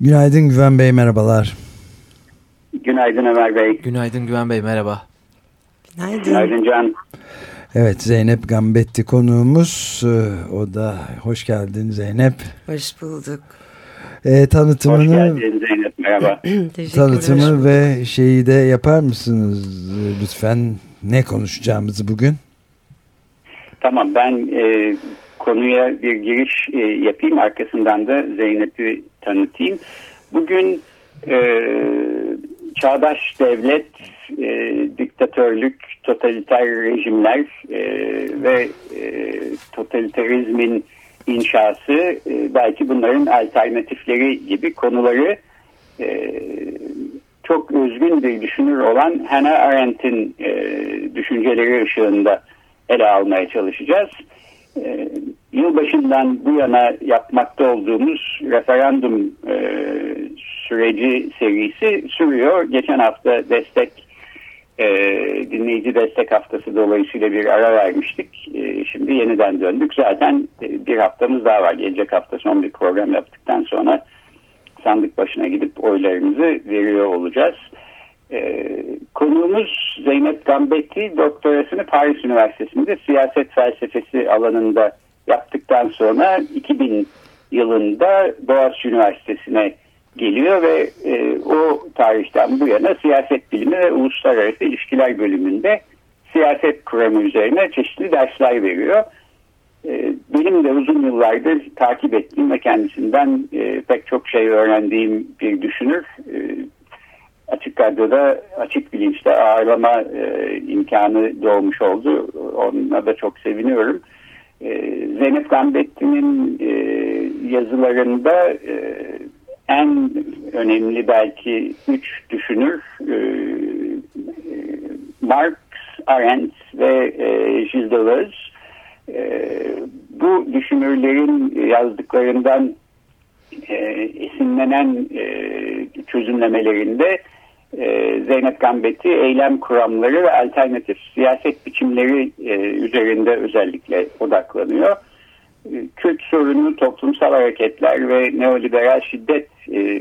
Günaydın Güven Bey, merhabalar. Günaydın Ömer Bey. Günaydın Güven Bey, merhaba. Günaydın. Günaydın Can. Evet, Zeynep Gambetti konuğumuz. O da hoş geldin Zeynep. Hoş bulduk. Tanıtımını... Hoş geldin Zeynep, merhaba. Tanıtımı ve şeyi de yapar mısınız lütfen? Ne konuşacağımızı bugün? Tamam, ben... konuya bir giriş yapayım, arkasından da Zeynep'i tanıtayım. Bugün çağdaş devlet, diktatörlük, totaliter rejimler ve totalitarizmin inşası, belki bunların alternatifleri gibi konuları çok özgün bir düşünür olan Hannah Arendt'in düşünceleri ışığında ele almaya çalışacağız. Yılbaşından bu yana yapmakta olduğumuz referandum süreci serisi sürüyor. Geçen hafta dinleyici destek haftası dolayısıyla bir ara vermiştik. Şimdi yeniden döndük. Zaten bir haftamız daha var. Gelecek hafta son bir program yaptıktan sonra sandık başına gidip oylarımızı veriyor olacağız. Konuğumuz Zeynep Gambetti, doktorasını Paris Üniversitesi'nde siyaset felsefesi alanında yaptıktan sonra 2000 yılında Boğaziçi Üniversitesi'ne geliyor ve o tarihten bu yana siyaset bilimi ve uluslararası ilişkiler bölümünde siyaset kuramı üzerine çeşitli dersler veriyor. Benim de uzun yıllardır takip ettiğim ve kendisinden pek çok şey öğrendiğim bir düşünür. Açık Radyo'da Açık Bilinç'te ağırlama imkanı doğmuş oldu. Onunla da çok seviniyorum. Zeynep Gambetti'nin yazılarında en önemli belki 3 düşünür Marx, Arendt ve Gilles Deleuze. Bu düşünürlerin yazdıklarından esinlenen çözümlemelerinde Zeynep Gambetti eylem kuramları ve alternatif siyaset biçimleri üzerinde özellikle odaklanıyor. Kürt sorunu, toplumsal hareketler ve neoliberal şiddet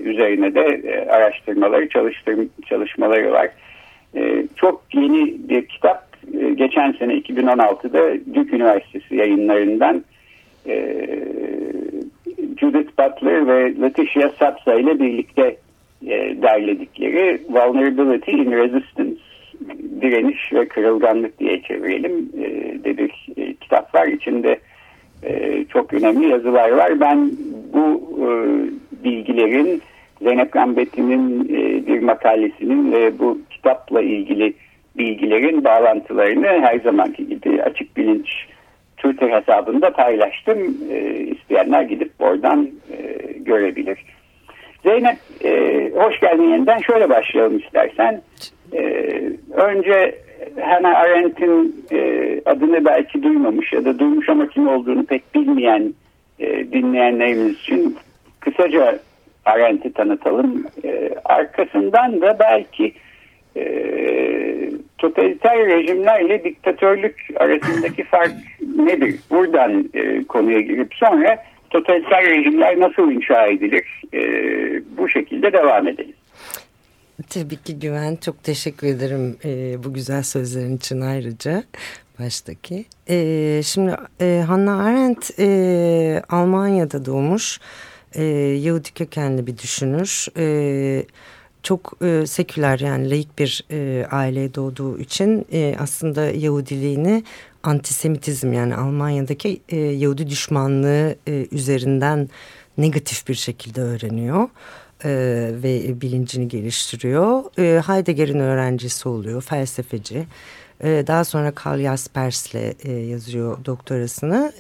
üzerine de araştırmaları, çalışmaları var. Çok yeni bir kitap. Geçen sene 2016'da Duke Üniversitesi yayınlarından Judith Butler ve Leticia Sabsay ile birlikte derledikleri Vulnerability in Resistance, direniş ve kırılganlık diye çevirelim de bir kitap var. İçinde çok önemli yazılar var. Ben bu bilgilerin, Zeynep Gambetti'nin bir makalesinin ve bu kitapla ilgili bilgilerin bağlantılarını her zamanki gibi Açık Bilinç Twitter hesabında paylaştım. İsteyenler gidip oradan görebilir. Zeynep, hoş geldin yeniden. Şöyle başlayalım istersen. Önce Hannah Arendt'in adını belki duymamış ya da duymuş ama kim olduğunu pek bilmeyen dinleyenlerimiz için kısaca Arendt'i tanıtalım. Arkasından da belki totaliter rejimlerle diktatörlük arasındaki fark nedir? Buradan konuya girip sonra totaliter rejimler nasıl inşa edilir? Bu şekilde devam edelim. Tabii ki Güven. Çok teşekkür ederim bu güzel sözlerin için ayrıca. Baştaki. Şimdi Hannah Arendt Almanya'da doğmuş. Yahudi kökenli bir düşünür. Çok seküler, yani laik bir aileye doğduğu için aslında Yahudiliğini antisemitizm, yani Almanya'daki Yahudi düşmanlığı üzerinden negatif bir şekilde öğreniyor ve bilincini geliştiriyor. Heidegger'in öğrencisi oluyor, felsefeci. Daha sonra Karl Jaspers'le yazıyor doktorasını.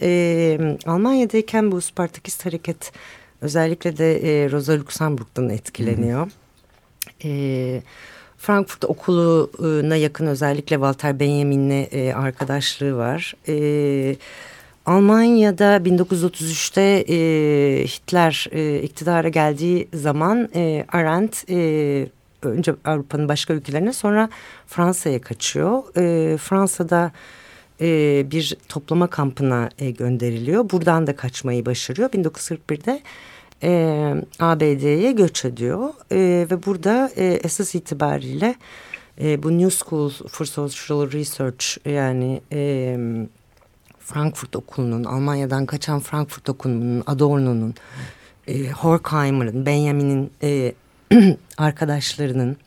Almanya'dayken bu Spartakist hareket özellikle de Rosa Luxemburg'dan etkileniyor. Frankfurt Okulu'na yakın özellikle Walter Benjamin'le arkadaşlığı var. Almanya'da 1933'te Hitler iktidara geldiği zaman Arendt önce Avrupa'nın başka ülkelerine sonra Fransa'ya kaçıyor. Fransa'da bir toplama kampına gönderiliyor. Buradan da kaçmayı başarıyor. 1941'de ABD'ye göç ediyor. Ve burada esas itibariyle bu New School for Social Research yani Frankfurt Okulu'nun, Almanya'dan kaçan Frankfurt Okulu'nun, Adorno'nun, Horkheimer'ın, Benjamin'in arkadaşlarının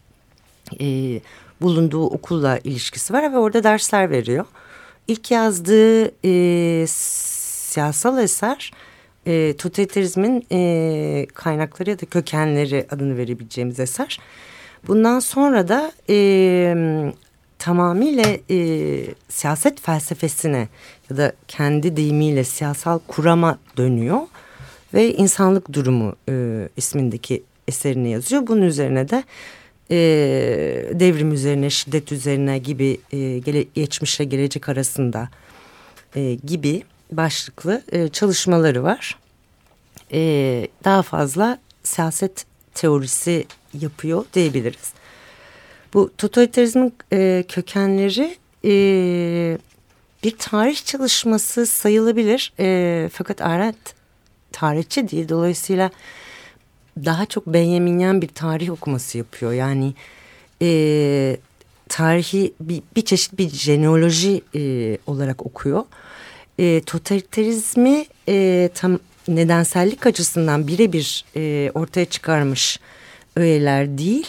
bulunduğu okulla ilişkisi var ve orada dersler veriyor. İlk yazdığı siyasal eser Totalitarizmin Kaynakları ya da Kökenleri adını verebileceğimiz eser. Bundan sonra da tamamıyla siyaset felsefesine ya da kendi deyimiyle siyasal kurama dönüyor ve İnsanlık Durumu ismindeki eserini yazıyor. Bunun üzerine de devrim üzerine, şiddet üzerine gibi geçmişle gelecek arasında gibi başlıklı çalışmaları var. Daha fazla siyaset teorisi yapıyor diyebiliriz. Bu totalitarizmin kökenleri bir tarih çalışması sayılabilir. Fakat Arendt tarihçi değil. Dolayısıyla daha çok Benjaminyen bir tarih okuması yapıyor. Yani tarihi bir çeşit bir jeneoloji olarak okuyor. Totalitarizmi tam nedensellik açısından birebir ortaya çıkarmış öğeler değil,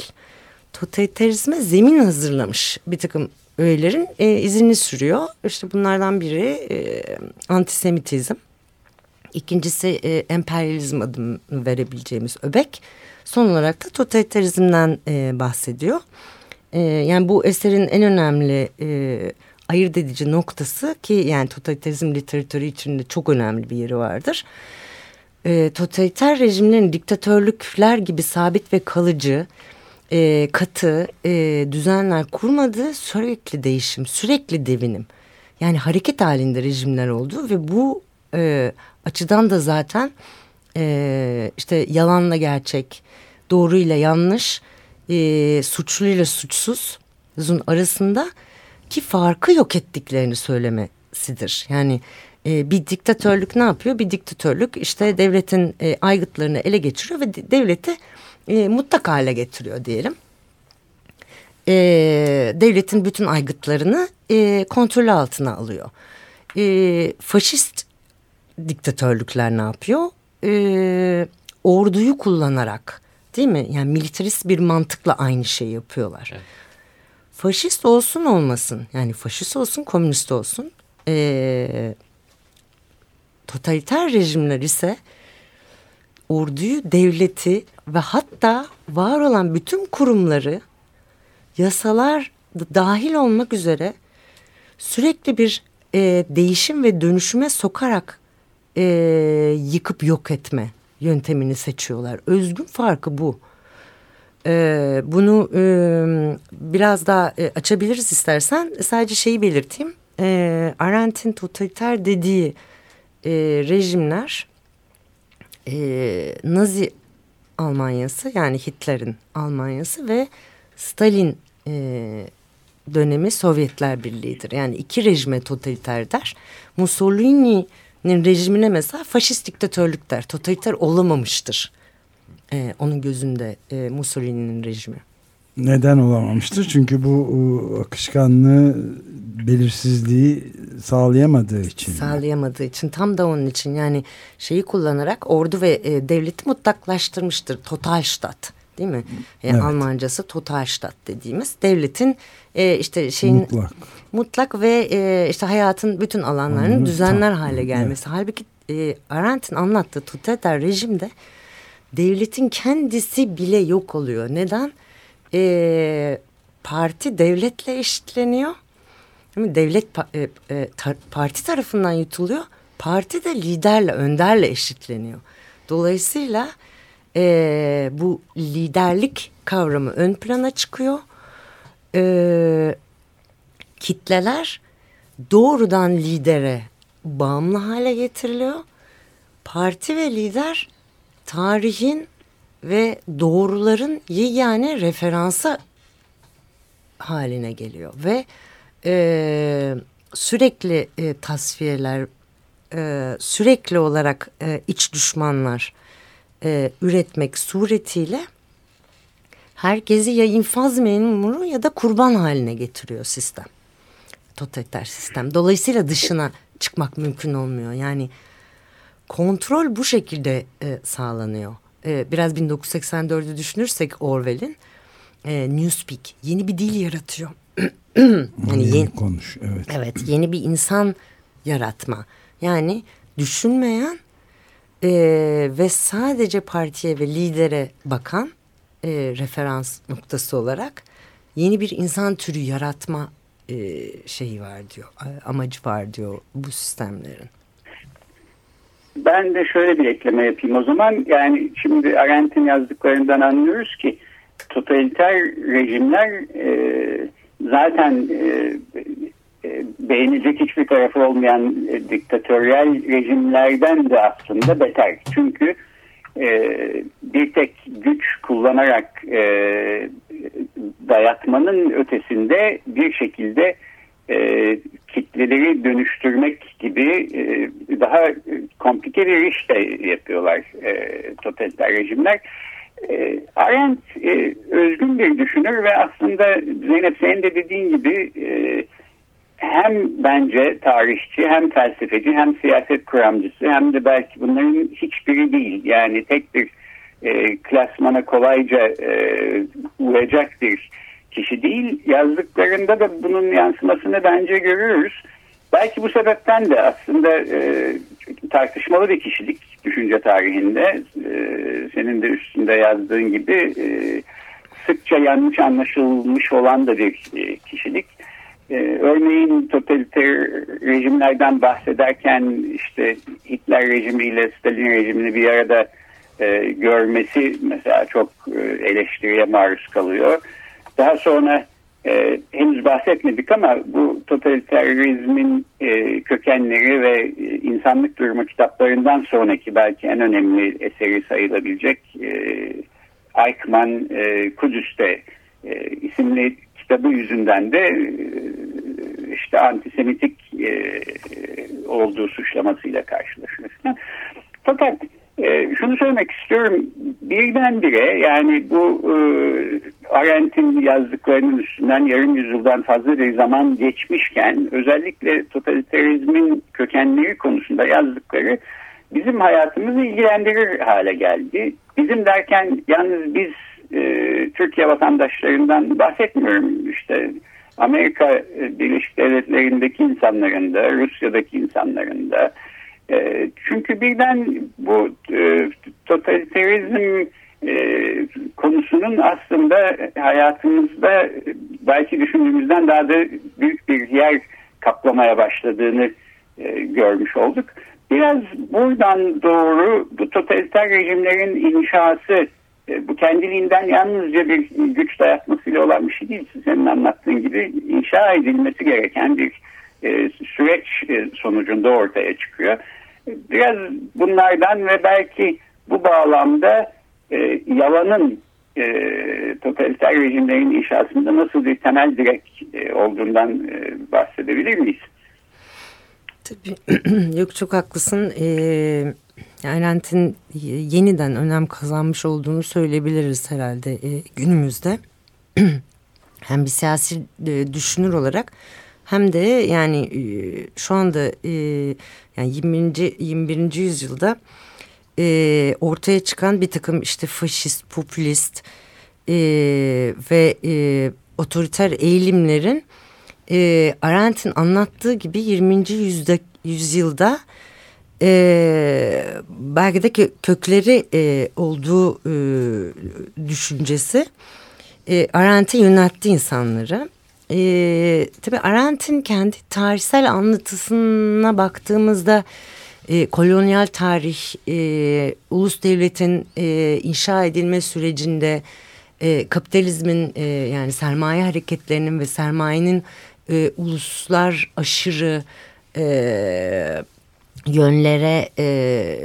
totalitarizme zemin hazırlamış bir takım öğelerin izini sürüyor. İşte bunlardan biri antisemitizm. İkincisi emperyalizm adını verebileceğimiz öbek. Son olarak da totalitarizmden bahsediyor. Yani bu eserin en önemli ayırt edici noktası ki yani totalitarizm literatürü içinde çok önemli bir yeri vardır. Totaliter rejimlerin diktatörlükler gibi sabit ve kalıcı, katı düzenler kurmadığı sürekli değişim, sürekli devinim. Yani hareket halinde rejimler oldu ve bu açıdan da zaten işte yalanla gerçek, doğruyla yanlış, suçluyla suçsuzun arasında ki farkı yok ettiklerini söylemesidir. Yani bir diktatörlük ne yapıyor? Bir diktatörlük işte devletin aygıtlarını ele geçiriyor ve devleti mutlak hale getiriyor diyelim. Devletin bütün aygıtlarını kontrol altına alıyor. Faşist diktatörlükler ne yapıyor? Orduyu kullanarak, değil mi? Yani militarist bir mantıkla aynı şeyi yapıyorlar. Evet. Faşist olsun olmasın, yani faşist olsun, komünist olsun, totaliter rejimler ise orduyu, devleti ve hatta var olan bütün kurumları, yasalar dahil olmak üzere sürekli bir değişim ve dönüşüme sokarak yıkıp yok etme yöntemini seçiyorlar. Özgün farkı bu. Bunu biraz daha açabiliriz istersen. Sadece şeyi belirteyim. Arendt'in totaliter dediği rejimler Nazi Almanyası yani Hitler'in Almanyası ve Stalin dönemi Sovyetler Birliği'dir. Yani iki rejime totaliter der. Mussolini'nin rejimine mesela faşist diktatörlük der. Totaliter olamamıştır. Onun gözünde Mussolini'nin rejimi. Neden olamamıştır? Çünkü bu akışkanlığı, belirsizliği sağlayamadığı için. Sağlayamadığı için. Tam da onun için. Yani şeyi kullanarak ordu ve devleti mutlaklaştırmıştır. Totalstaat. Değil mi? Evet. Almancası Totalstaat dediğimiz devletin işte şeyin mutlak ve işte hayatın bütün alanlarının anladım, düzenler hale gelmesi. Evet. Halbuki Arendt'in anlattığı totaliter rejimde devletin kendisi bile yok oluyor. Neden? Parti devletle eşitleniyor. değil mi? Devlet parti tarafından yutuluyor. Parti de liderle, önderle eşitleniyor. Dolayısıyla bu liderlik kavramı ön plana çıkıyor. Kitleler doğrudan lidere bağımlı hale getiriliyor. Parti ve lider tarihin ve doğruların yani referansa haline geliyor. Ve sürekli tasfiyeler, sürekli olarak iç düşmanlar üretmek suretiyle herkesi ya infaz memuru ya da kurban haline getiriyor sistem. Totaliter sistem. Dolayısıyla dışına çıkmak mümkün olmuyor. Yani kontrol bu şekilde sağlanıyor. Biraz 1984'ü düşünürsek Orwell'in Newspeak yeni bir dil yaratıyor. Evet. Evet, yeni bir insan yaratma. Yani düşünmeyen ve sadece partiye ve lidere bakan referans noktası olarak yeni bir insan türü yaratma şeyi var diyor, amacı var diyor bu sistemlerin. Ben de şöyle bir ekleme yapayım o zaman. Yani şimdi Arendt'in yazdıklarından anlıyoruz ki totaliter rejimler zaten beğenecek hiçbir tarafı olmayan diktatöryel rejimlerden de aslında beter. Çünkü bir tek güç kullanarak dayatmanın ötesinde bir şekilde kitleleri dönüştürmek gibi daha komplike bir iş de yapıyorlar totaliter rejimler. Arendt özgün bir düşünür ve aslında Zeynep senin de dediğin gibi hem bence tarihçi, hem felsefeci, hem siyaset kuramcısı, hem de belki bunların hiçbiri değil. Yani tek bir klasmana kolayca uyacak bir kişi değil. Yazdıklarında da bunun yansımasını bence görüyoruz. Belki bu sebepten de aslında tartışmalı bir kişilik düşünce tarihinde. Senin de üstünde yazdığın gibi sıkça yanlış anlaşılmış olan da bir kişilik. Örneğin totaliter rejimlerden bahsederken işte Hitler rejimiyle Stalin rejimini bir arada görmesi mesela çok eleştiriye maruz kalıyor. Daha sonra henüz bahsetmedik ama bu totaliterizmin kökenleri ve insanlık durumu kitaplarından sonraki belki en önemli eseri sayılabilecek Eichmann Kudüs'te isimli kitabı yüzünden de işte antisemitik olduğu suçlamasıyla karşılaşıyoruz. Fakat şunu söylemek istiyorum. Birdenbire yani bu Arendt'in yazdıklarının üstünden yarım yüzyıldan fazla bir zaman geçmişken özellikle totaliterizmin kökenleri konusunda yazdıkları bizim hayatımızı ilgilendirir hale geldi. Bizim derken yalnız biz Türkiye vatandaşlarından bahsetmiyorum. İşte Amerika Birleşik Devletleri'ndeki insanların da, Rusya'daki insanların da. Çünkü birden bu totaliterizm konusunun aslında hayatımızda belki düşündüğümüzden daha da büyük bir yer kaplamaya başladığını görmüş olduk. Biraz buradan doğru bu totaliter rejimlerin inşası, bu kendiliğinden yalnızca bir güç dayatmasıyla olan bir şey değil. Senin anlattığın gibi inşa edilmesi gereken bir süreç sonucunda ortaya çıkıyor. Biraz bunlardan ve belki bu bağlamda yalanın totaliter rejimlerin inşasında nasıl bir temel direk olduğundan bahsedebilir miyiz? Tabii. Yok, çok haklısın. Arendt'in yeniden önem kazanmış olduğunu söyleyebiliriz herhalde günümüzde. Hem bir siyasi düşünür olarak hem de yani şu anda yani 21. yüzyılda ortaya çıkan bir takım işte faşist, popülist ve otoriter eğilimlerin Arendt'in anlattığı gibi 20. yüzyılda belki de kökleri olduğu düşüncesi Arendt'e yöneltti insanları. tabii Arendt'in kendi tarihsel anlatısına baktığımızda kolonyal tarih, ulus devletin inşa edilme sürecinde kapitalizmin yani sermaye hareketlerinin ve sermayenin uluslar aşırı yönlere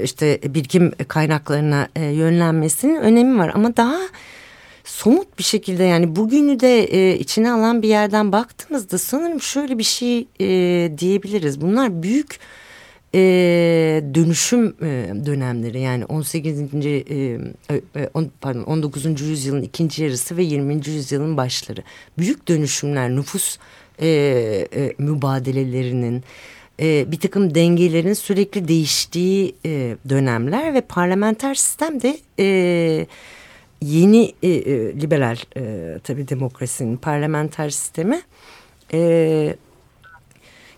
işte birikim kaynaklarına yönlenmesinin önemi var. Ama daha somut bir şekilde yani bugünü de içine alan bir yerden baktığımızda sanırım şöyle bir şey diyebiliriz. Bunlar büyük dönüşüm dönemleri yani 19. yüzyılın ikinci yarısı ve 20. yüzyılın başları. Büyük dönüşümler, nüfus mübadelelerinin, bir takım dengelerin sürekli değiştiği dönemler ve parlamenter sistem de yeni liberal tabii demokrasinin parlamenter sistemi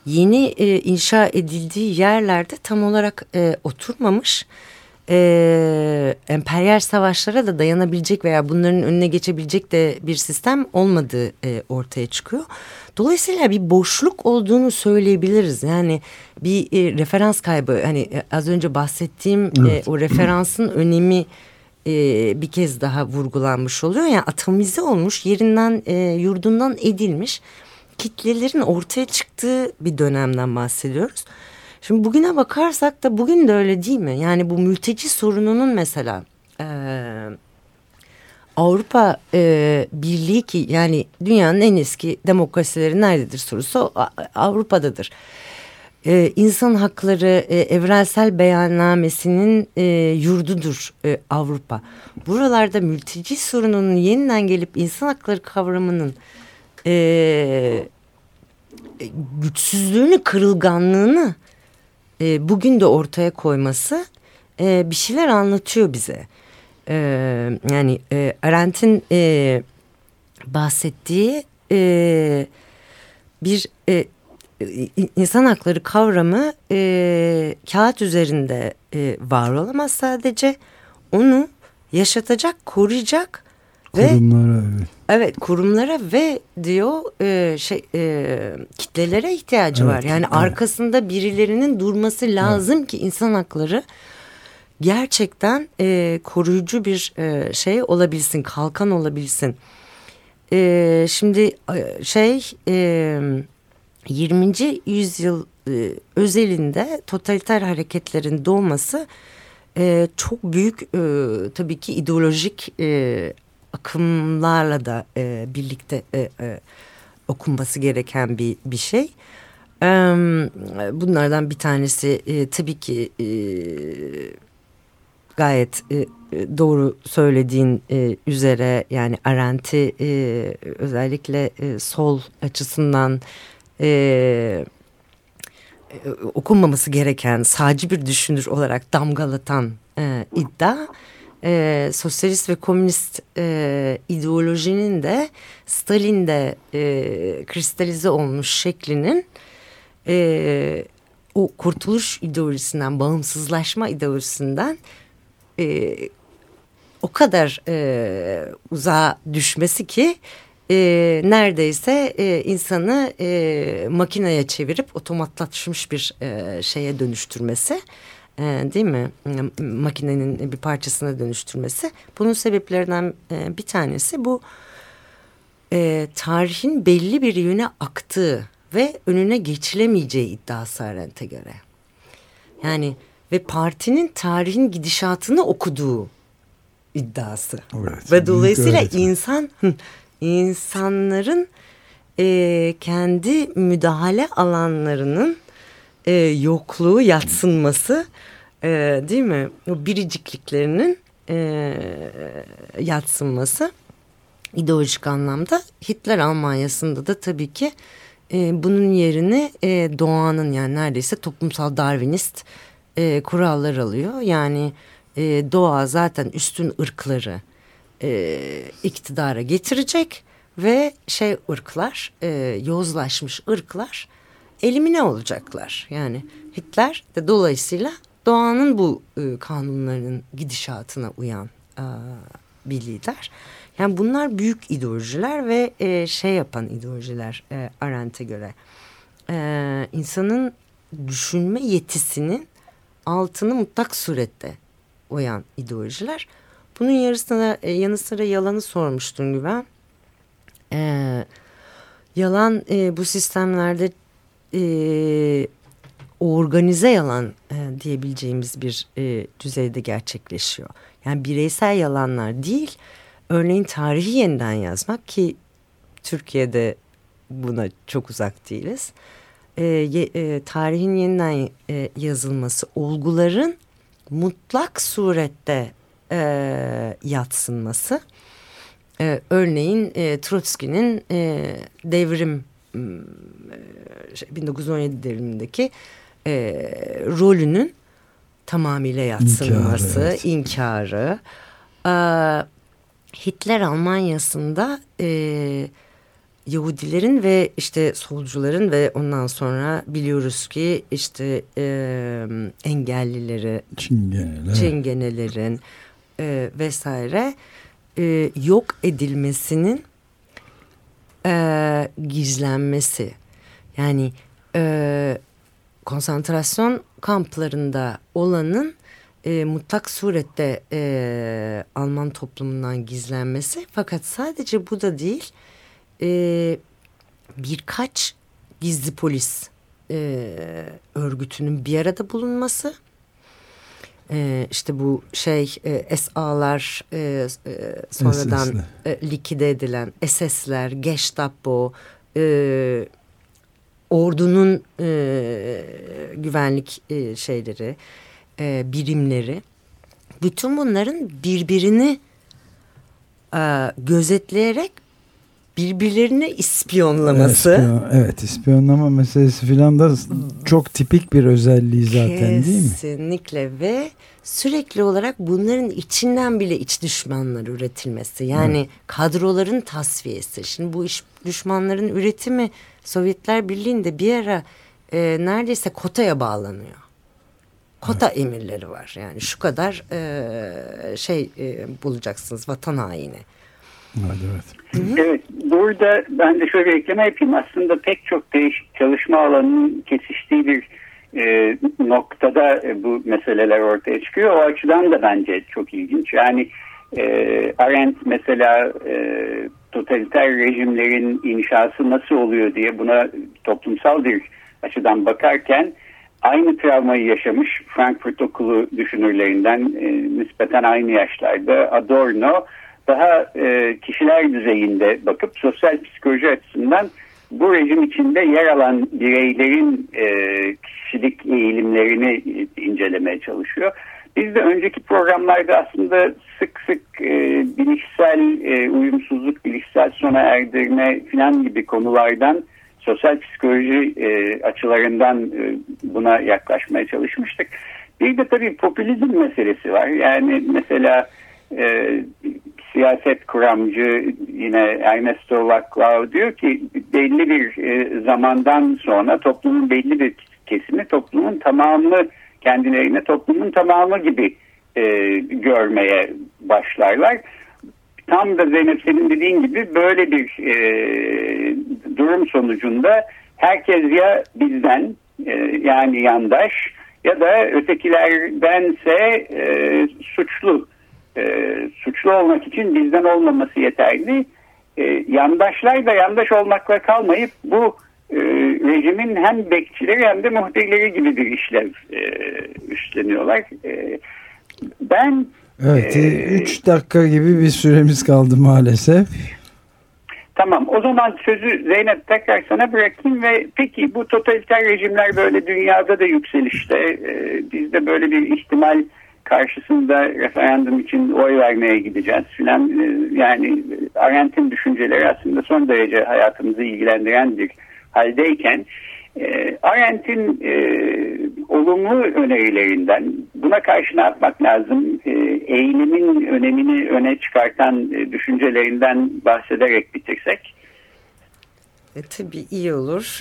yeni inşa edildiği yerlerde tam olarak oturmamış, emperyal savaşlara da dayanabilecek veya bunların önüne geçebilecek de bir sistem olmadığı ortaya çıkıyor. Dolayısıyla bir boşluk olduğunu söyleyebiliriz. Yani bir referans kaybı, hani az önce bahsettiğim evet, o referansın önemi bir kez daha vurgulanmış oluyor. Yani atomize olmuş, yerinden yurdundan edilmiş kitlelerin ortaya çıktığı bir dönemden bahsediyoruz. Şimdi bugüne bakarsak da bugün de öyle değil mi? Yani bu mülteci sorununun mesela Avrupa Birliği ki yani dünyanın en eski demokrasileri nerededir sorusu Avrupa'dadır. İnsan hakları evrensel beyannamesinin yurdudur Avrupa. Buralarda mülteci sorununun yeniden gelip insan hakları kavramının güçsüzlüğünü, kırılganlığını bugün de ortaya koyması bir şeyler anlatıyor bize. Yani Arendt'in bahsettiği bir insan hakları kavramı kağıt üzerinde var olamaz sadece. Onu yaşatacak, koruyacak kurumlara, ve evet, kurumlara ve diyor kitlelere ihtiyacı var. Yani arkasında birilerinin durması lazım ki insan hakları gerçekten koruyucu bir şey olabilsin, kalkan olabilsin. Şimdi 20. yüzyıl özelinde totaliter hareketlerin doğması çok büyük tabii ki ideolojik akımlarla da birlikte okunması gereken bir şey. Bunlardan bir tanesi tabii ki gayet doğru söylediğin üzere yani Arendt'i özellikle sol açısından okunmaması gereken sadece bir düşünür olarak damgalatan iddia, sosyalist ve komünist ideolojinin de Stalin'de kristalize olmuş şeklinin o kurtuluş ideolojisinden, bağımsızlaşma ideolojisinden o kadar uzağa düşmesi ki neredeyse insanı makineye çevirip otomatlaşmış bir şeye dönüştürmesi, değil mi? Makinenin bir parçasına dönüştürmesi. Bunun sebeplerinden bir tanesi bu tarihin belli bir yöne aktığı ve önüne geçilemeyeceği iddiası Arendt'e göre. Yani ve partinin tarihin gidişatını okuduğu iddiası. Evet, ve dolayısıyla insanların kendi müdahale alanlarının yokluğu, yadsınması, değil mi? O biricikliklerinin yadsınması ideolojik anlamda. Hitler Almanya'sında da tabii ki bunun yerine doğanın, yani neredeyse toplumsal Darwinist kurallar alıyor. Yani doğa zaten üstün ırkları iktidara getirecek ve ırklar, yozlaşmış ırklar elimine olacaklar. Yani Hitler de dolayısıyla doğanın bu kanunlarının gidişatına uyan bir lider. Yani bunlar büyük ideolojiler ve şey yapan ideolojiler Arendt'e göre. İnsanın düşünme yetisinin altını mutlak surette oyan ideolojiler. Bunun yanı sıra yalanı sormuştun Güven. Yalan bu sistemlerde organize yalan diyebileceğimiz bir düzeyde gerçekleşiyor. Yani bireysel yalanlar değil, örneğin tarihi yeniden yazmak ki Türkiye'de buna çok uzak değiliz. Tarihin yeniden yazılması, olguların mutlak surette yadsınması. Örneğin Trotsky'nin devrim 1917 devrimindeki rolünün tamamıyla yadsınması, inkarı. Hitler Almanya'sında Yahudilerin ve işte solcuların ve ondan sonra biliyoruz ki işte engellileri, çingenelerin vesaire yok edilmesinin gizlenmesi. Yani konsantrasyon kamplarında olanın mutlak surette Alman toplumundan gizlenmesi. Fakat sadece bu da değil, birkaç gizli polis örgütünün bir arada bulunması. İşte bu SA'lar sonradan likide edilen SS'ler, Gestapo, ordunun güvenlik şeyleri, birimleri. Bütün bunların birbirini gözetleyerek birbirlerini ispiyonlaması. Evet, ispiyonlama meselesi filan da çok tipik bir özelliği zaten, değil mi? Kesinlikle ve sürekli olarak bunların içinden bile iç düşmanlar üretilmesi. Yani kadroların tasfiyesi. Şimdi bu iş düşmanların üretimi Sovyetler Birliği'nde bir ara neredeyse kotaya bağlanıyor. Kota emirleri var. Yani şu kadar bulacaksınız vatan haini. Evet. Burada ben de şöyle bir ekleme yapayım. Aslında pek çok değişik çalışma alanının kesiştiği bir noktada bu meseleler ortaya çıkıyor. O açıdan da bence çok ilginç. Yani Arendt mesela totaliter rejimlerin inşası nasıl oluyor diye buna toplumsal bir açıdan bakarken aynı travmayı yaşamış Frankfurt Okulu düşünürlerinden nispeten aynı yaşlarda Adorno daha kişiler düzeyinde bakıp sosyal psikoloji açısından bu rejim içinde yer alan bireylerin kişilik eğilimlerini incelemeye çalışıyor. Biz de önceki programlarda aslında sık sık bilişsel uyumsuzluk, bilişsel sona erdirme filan gibi konulardan, sosyal psikoloji açılarından buna yaklaşmaya çalışmıştık. Bir de tabii popülizm meselesi var. Yani mesela siyaset kuramcı yine Ernesto Laclau diyor ki belli bir zamandan sonra toplumun belli bir kesimi toplumun tamamı kendilerini toplumun tamamı gibi görmeye başlarlar. Tam da Zeynep senin dediğin gibi böyle bir durum sonucunda herkes ya bizden yani yandaş ya da ötekilerdense suçlu. Suçlu olmak için bizden olmaması yeterli. Yandaşlar da yandaş olmakla kalmayıp bu rejimin hem bekçileri hem de muhbirleri gibi bir işlev üstleniyorlar. Ben 3 dakika gibi bir süremiz kaldı maalesef. Tamam, o zaman sözü Zeynep tekrar sana bırakayım ve peki bu totaliter rejimler böyle dünyada da yükselişte, bizde böyle bir ihtimal karşısında referandum için oy vermeye gideceğiz filan. Yani Arendt'in düşünceleri aslında son derece hayatımızı ilgilendiren bir haldeyken Arendt'in olumlu önerilerinden buna karşı ne yapmak lazım? Eğilimin önemini öne çıkartan düşüncelerinden bahsederek bitirsek. Tabii iyi olur.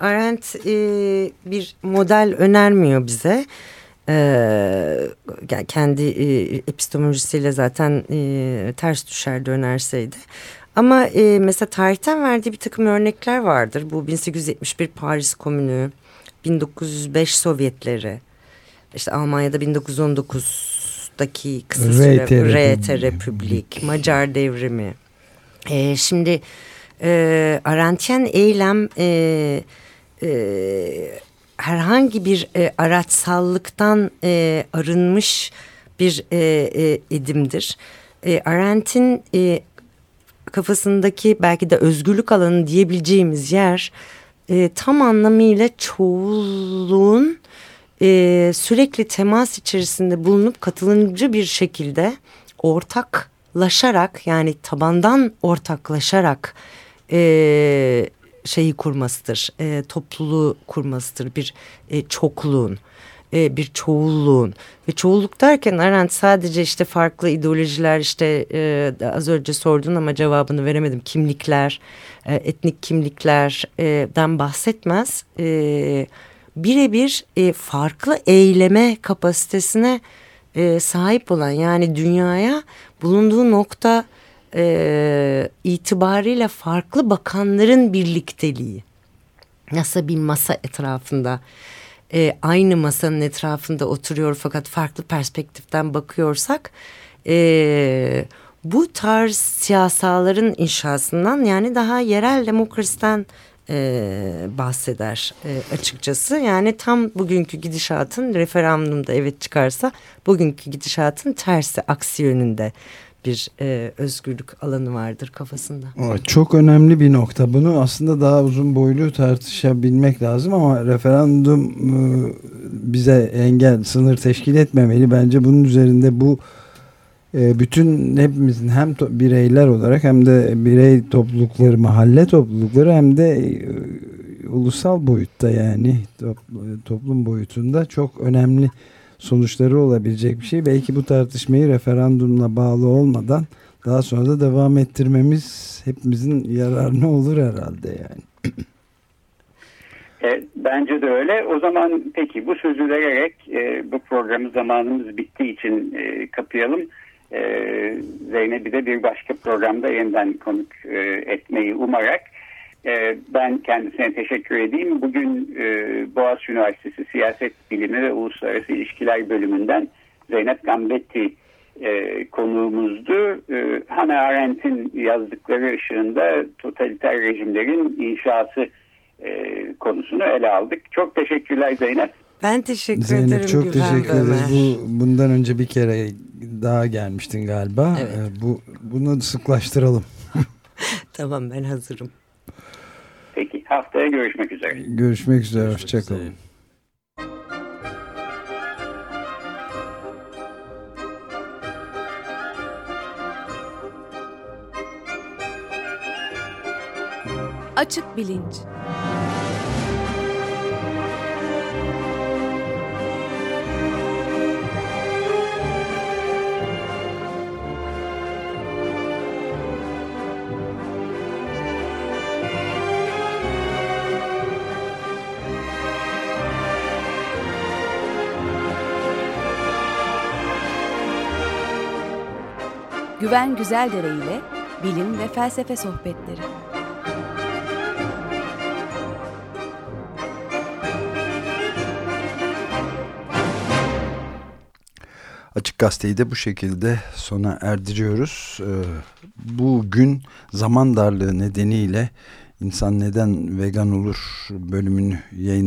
Arendt bir model önermiyor bize. kendi epistemolojisiyle zaten ters düşer dönerseydi. Ama mesela tarihten verdiği bir takım örnekler vardır. Bu 1871 Paris Komünü, 1905 Sovyetleri, işte Almanya'da 1919'daki kısa süre Räterepublik, Macar Devrimi. Şimdi Arendtyen eylem herhangi bir araçsallıktan arınmış bir edimdir. Arendt'in kafasındaki belki de özgürlük alanı diyebileceğimiz yer tam anlamıyla çoğulluğun sürekli temas içerisinde bulunup katılımcı bir şekilde ortaklaşarak, yani tabandan ortaklaşarak şeyi kurmasıdır, topluluğu kurmasıdır, bir çokluğun, bir çoğulluğun. Ve çoğulluk derken Arendt sadece işte farklı ideolojiler, işte az önce sordun ama cevabını veremedim, kimlikler, etnik kimliklerden bahsetmez. Birebir farklı eyleme kapasitesine sahip olan, yani dünyaya bulunduğu nokta itibariyle farklı bakanların birlikteliği. Nasıl bir masa etrafında, aynı masanın etrafında oturuyor fakat farklı perspektiften bakıyorsak, bu tarz siyasaların inşasından, yani daha yerel demokrasiden bahseder açıkçası. Yani tam bugünkü gidişatın, referandumda evet çıkarsa bugünkü gidişatın tersi, aksi yönünde bir özgürlük alanı vardır kafasında. Çok önemli bir nokta. Bunu aslında daha uzun boylu tartışabilmek lazım ama referandum bize engel, sınır teşkil etmemeli. Bence bunun üzerinde bu bütün hepimizin, hem bireyler olarak hem de birey toplulukları, mahalle toplulukları, hem de ulusal boyutta, yani toplum boyutunda çok önemli sonuçları olabilecek bir şey. Belki bu tartışmayı referandumla bağlı olmadan daha sonra da devam ettirmemiz hepimizin yararına olur herhalde yani. Bence de öyle. O zaman peki bu sözü vererek bu programı, zamanımız bittiği için kapayalım. Zeynep'i de bir başka programda yeniden konuk etmeyi umarak ben kendisine teşekkür edeyim. Bugün Boğaziçi Üniversitesi Siyaset Bilimi ve Uluslararası İlişkiler Bölümünden Zeynep Gambetti konuğumuzdu. Hannah Arendt'in yazdıkları ışığında totaliter rejimlerin inşası konusunu ele aldık. Çok teşekkürler Zeynep. Ben teşekkür ederim. Çok Güven, teşekkür ederiz. Bundan önce bir kere daha gelmiştin galiba. Evet. Bunu sıklaştıralım. Tamam, ben hazırım. Peki, haftaya görüşmek üzere. Görüşmek üzere. Hoşçakalın. Açık Bilinç. Güven Güzeldere ile bilim ve felsefe sohbetleri. Açık Gazete'yi de bu şekilde sona erdiriyoruz. Bugün zaman darlığı nedeniyle İnsan Neden Vegan Olur bölümünü yayınladık.